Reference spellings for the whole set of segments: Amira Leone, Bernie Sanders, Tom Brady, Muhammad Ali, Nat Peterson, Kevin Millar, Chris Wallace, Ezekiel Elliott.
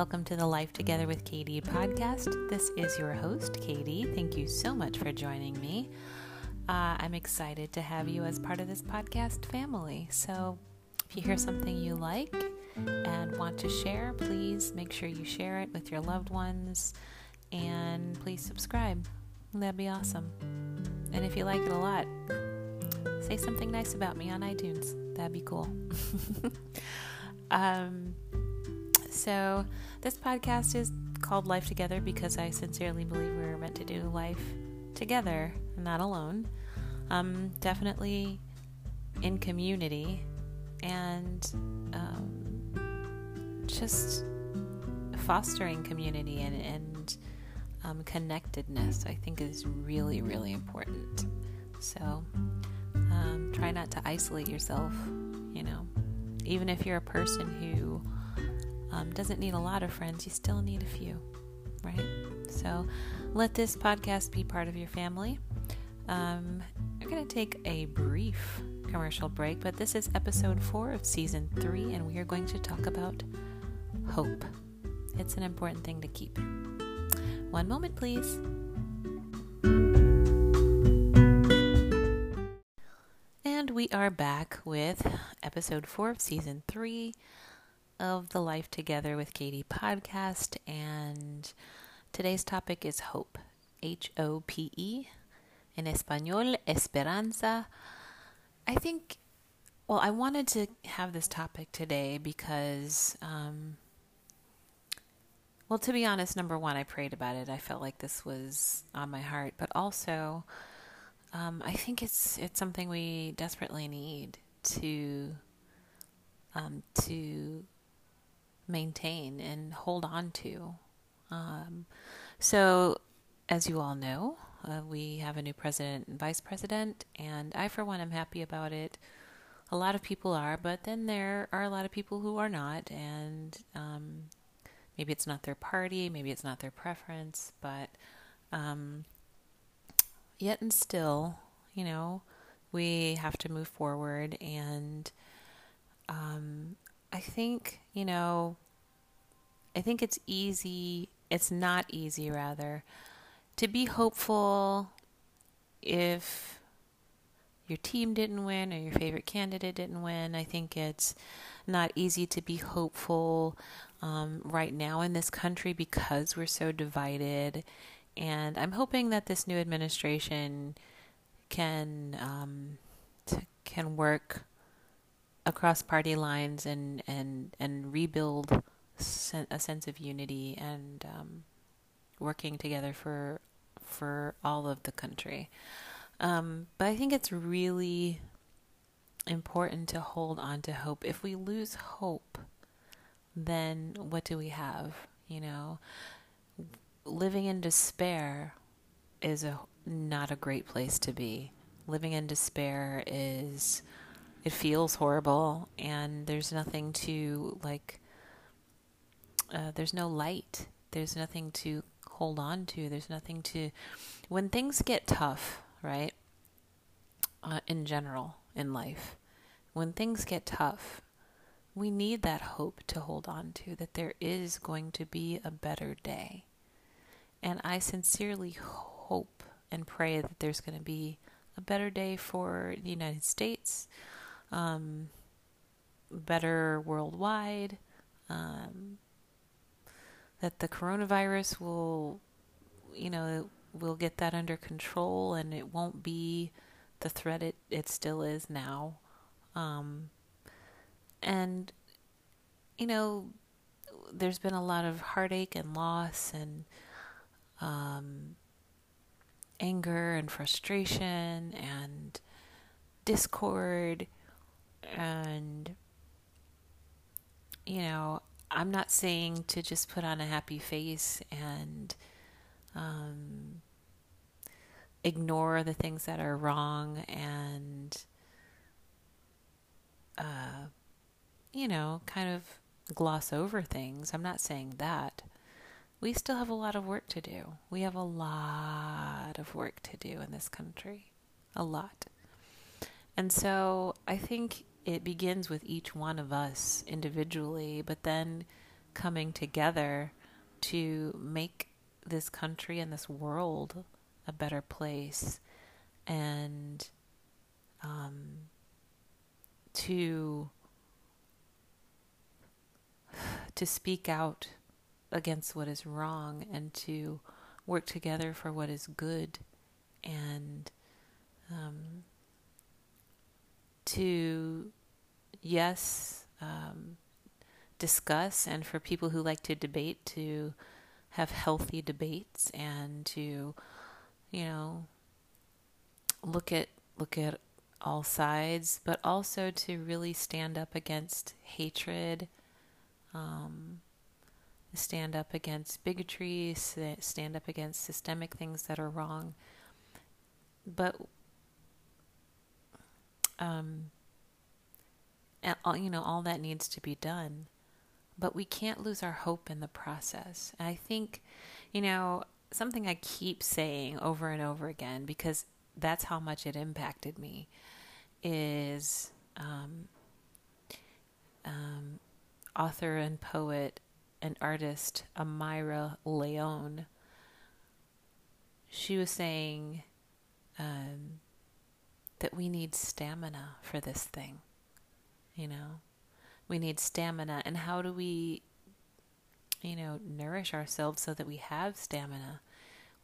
Welcome to the Life Together with Katie podcast. This is your host, Katie. Thank you so much for joining me. I'm excited to have you as part of this podcast family. So if you hear something you like and want to share, please make sure you share it with your loved ones and please subscribe. That'd be awesome. And if you like it a lot, say something nice about me on iTunes. That'd be cool. So this podcast is called Life Together because I sincerely believe we're meant to do life together, not alone. Definitely in community and just fostering community and connectedness, I think, is really, really important. So try not to isolate yourself, even if you're a person who doesn't need a lot of friends, you still need a few, right? So let this podcast be part of your family. I'm going to take a brief commercial break, but this is episode 4 of season 3, and we are going to talk about hope. It's an important thing to keep. One moment, please. And we are back with episode 4 of season 3 of the Life Together with Katie podcast, and today's topic is hope, H-O-P-E, in Espanol, Esperanza. I wanted to have this topic today because, to be honest, number one, I prayed about it. I felt like this was on my heart, but also, I think it's something we desperately need to maintain and hold on to. So as you all know, we have a new president and vice president, and I, for one, am happy about it. A lot of people are, but then there are a lot of people who are not, and maybe it's not their party, maybe it's not their preference, but yet and still, we have to move forward, and I think, it's easy, it's not easy rather, to be hopeful if your team didn't win or your favorite candidate didn't win. I think it's not easy to be hopeful right now in this country because we're so divided. And I'm hoping that this new administration can work across party lines and rebuild a sense of unity and working together for all of the country. But I think it's really important to hold on to hope. If we lose hope, then what do we have? Living in despair is not a great place to be. Living in despair it feels horrible, and there's nothing to there's no light. There's nothing to hold on to. There's nothing to, when things get tough, right? In general, in life, when things get tough, we need that hope to hold on to, that there is going to be a better day. And I sincerely hope and pray that there's going to be a better day for the United States, better worldwide, that the coronavirus will get that under control, and it won't be the threat it still is now. There's been a lot of heartache and loss and anger and frustration and discord, and I'm not saying to just put on a happy face and ignore the things that are wrong and kind of gloss over things. I'm not saying that. We still have a lot of work to do. We have a lot of work to do in this country. A lot. And so I think it begins with each one of us individually, but then coming together to make this country and this world a better place, and to speak out against what is wrong and to work together for what is good, and to discuss, and for people who like to debate, to have healthy debates, and to, you know, look at all sides, but also to really stand up against hatred, stand up against bigotry, stand up against systemic things that are wrong. But, all that needs to be done. But we can't lose our hope in the process. And I think, something I keep saying over and over again, because that's how much it impacted me, is author and poet and artist Amira Leone. She was saying that we need stamina for this thing, We need stamina, and how do we, nourish ourselves so that we have stamina?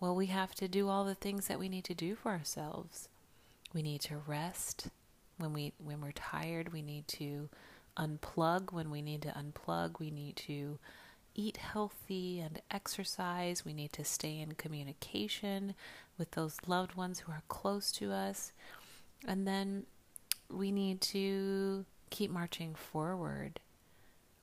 Well, we have to do all the things that we need to do for ourselves. We need to rest when we're tired. We need to unplug when we need to unplug. We need to eat healthy and exercise. We need to stay in communication with those loved ones who are close to us, and then we need to keep marching forward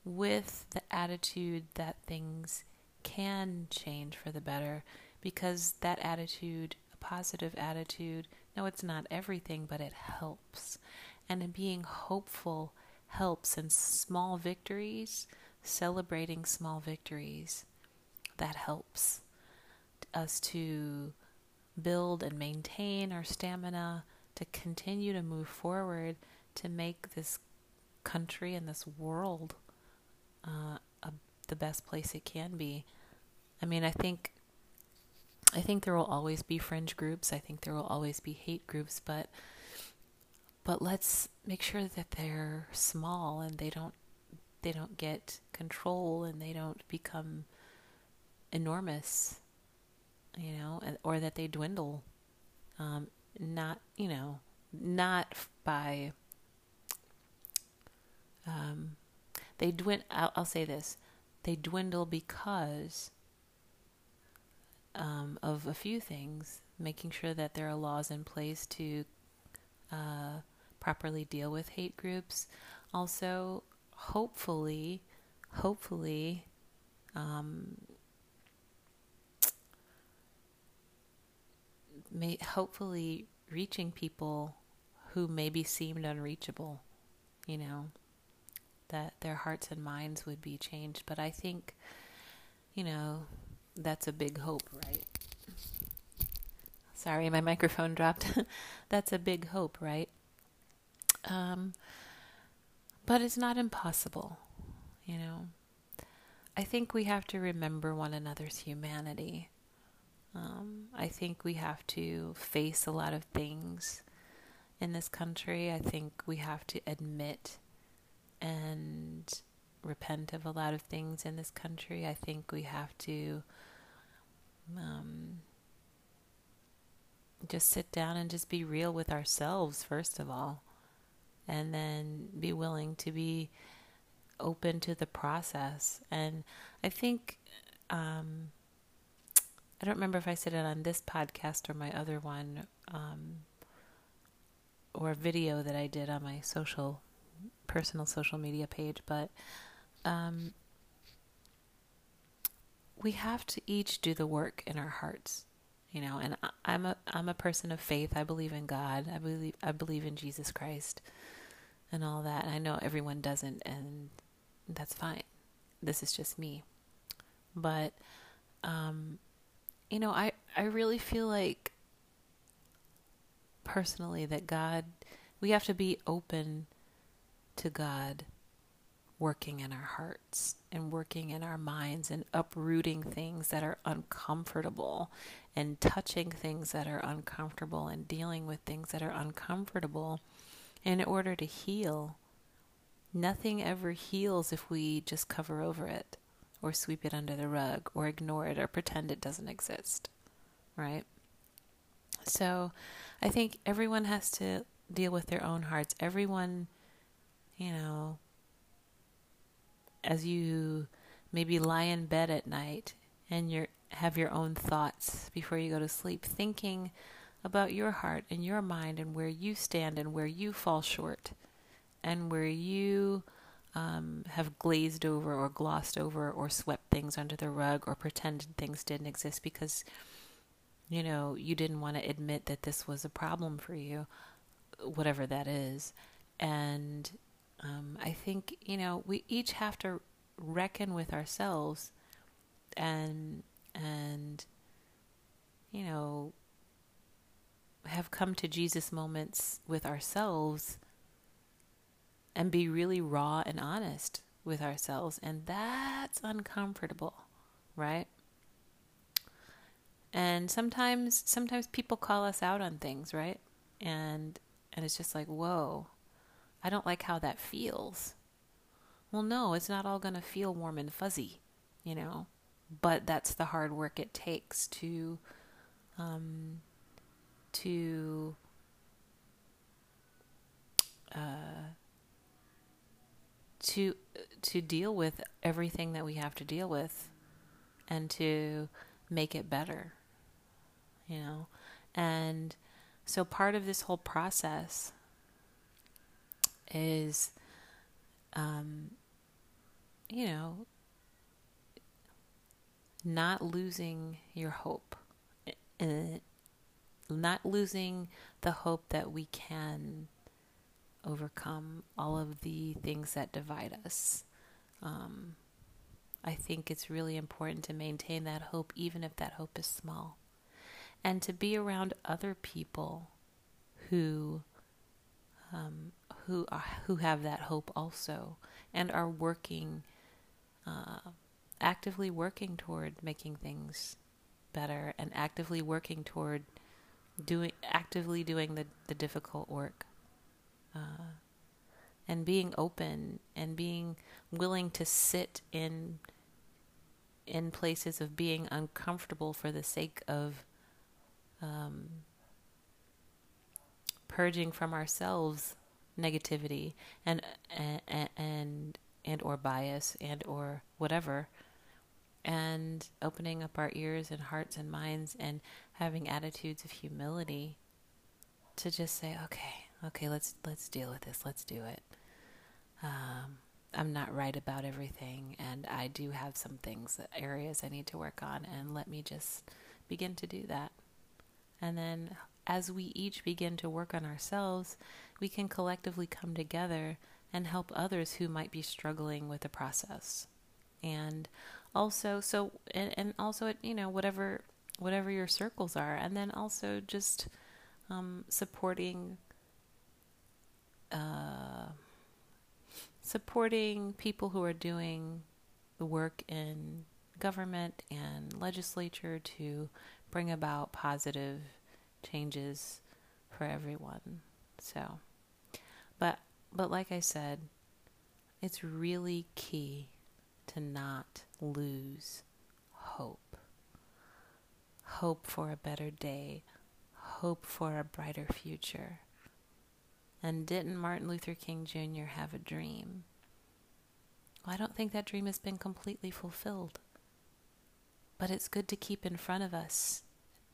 with the attitude that things can change for the better, because that attitude, a positive attitude, no, it's not everything, but it helps. And being hopeful helps, and small victories, celebrating small victories, that helps us to build and maintain our stamina, to continue to move forward, to make this country and this world the best place it can be. I think there will always be fringe groups. I think there will always be hate groups, but let's make sure that they're small and they don't get control and they don't become enormous, or that they dwindle, I'll say this, they dwindle because of a few things, making sure that there are laws in place to properly deal with hate groups. Also, hopefully, hopefully reaching people who maybe seemed unreachable, that their hearts and minds would be changed. But I think, that's a big hope, right? Sorry, my microphone dropped. That's a big hope, right? But it's not impossible, I think we have to remember one another's humanity. I think we have to face a lot of things in this country. I think we have to admit and repent of a lot of things in this country. I think we have to just sit down and just be real with ourselves, first of all, and then be willing to be open to the process. And I think, I don't remember if I said it on this podcast or my other one, or a video that I did on my personal social media page, but we have to each do the work in our hearts, and I'm a person of faith. I believe in God. I believe in Jesus Christ and all that. And I know everyone doesn't, and that's fine. This is just me. But I really feel like personally that we have to be open to God working in our hearts and working in our minds and uprooting things that are uncomfortable and touching things that are uncomfortable and dealing with things that are uncomfortable in order to heal. Nothing ever heals if we just cover over it or sweep it under the rug or ignore it or pretend it doesn't exist, right? So I think everyone has to deal with their own hearts. Everyone, as you maybe lie in bed at night and you have your own thoughts before you go to sleep, thinking about your heart and your mind and where you stand and where you fall short and where you have glazed over or glossed over or swept things under the rug or pretended things didn't exist because, you didn't want to admit that this was a problem for you, whatever that is. And I think, we each have to reckon with ourselves and have come to Jesus moments with ourselves and be really raw and honest with ourselves. And that's uncomfortable, right? And sometimes people call us out on things, right? And it's just like, whoa, I don't like how that feels. Well, no, it's not all going to feel warm and fuzzy, but that's the hard work it takes to deal with everything that we have to deal with and to make it better, and so part of this whole process is, not losing your hope, not losing the hope that we can overcome all of the things that divide us. I think it's really important to maintain that hope, even if that hope is small, and to be around other people who have that hope also, and are working, actively working toward making things better, and actively working toward doing the difficult work. And being open and being willing to sit in places of being uncomfortable for the sake of purging from ourselves negativity and or bias and or whatever, and opening up our ears and hearts and minds and having attitudes of humility to just say, okay, let's deal with this. Let's do it. I'm not right about everything, and I do have some things, areas I need to work on, and let me just begin to do that. And then as we each begin to work on ourselves, we can collectively come together and help others who might be struggling with the process. And also, whatever your circles are, and then also just supporting people who are doing the work in government and legislature to bring about positive changes for everyone. So, but like I said, it's really key to not lose hope. Hope for a better day. Hope for a brighter future. And didn't Martin Luther King Jr. have a dream? Well, I don't think that dream has been completely fulfilled. But it's good to keep in front of us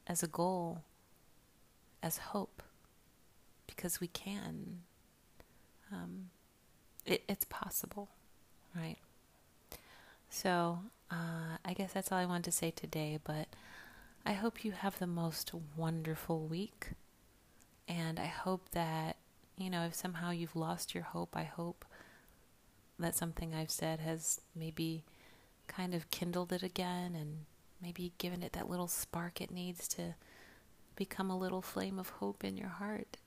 as a goal, as hope, because we can. It's possible, right? So I guess that's all I wanted to say today, but I hope you have the most wonderful week. And I hope that if somehow you've lost your hope, I hope that something I've said has maybe kind of kindled it again and maybe given it that little spark it needs to become a little flame of hope in your heart,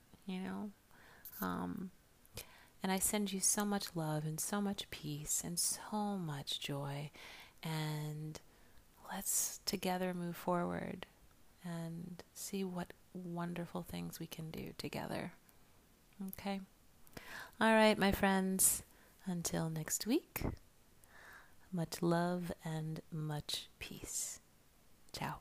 And I send you so much love and so much peace and so much joy. And let's together move forward and see what wonderful things we can do together. Okay? All right, my friends. Until next week, much love and much peace. Ciao.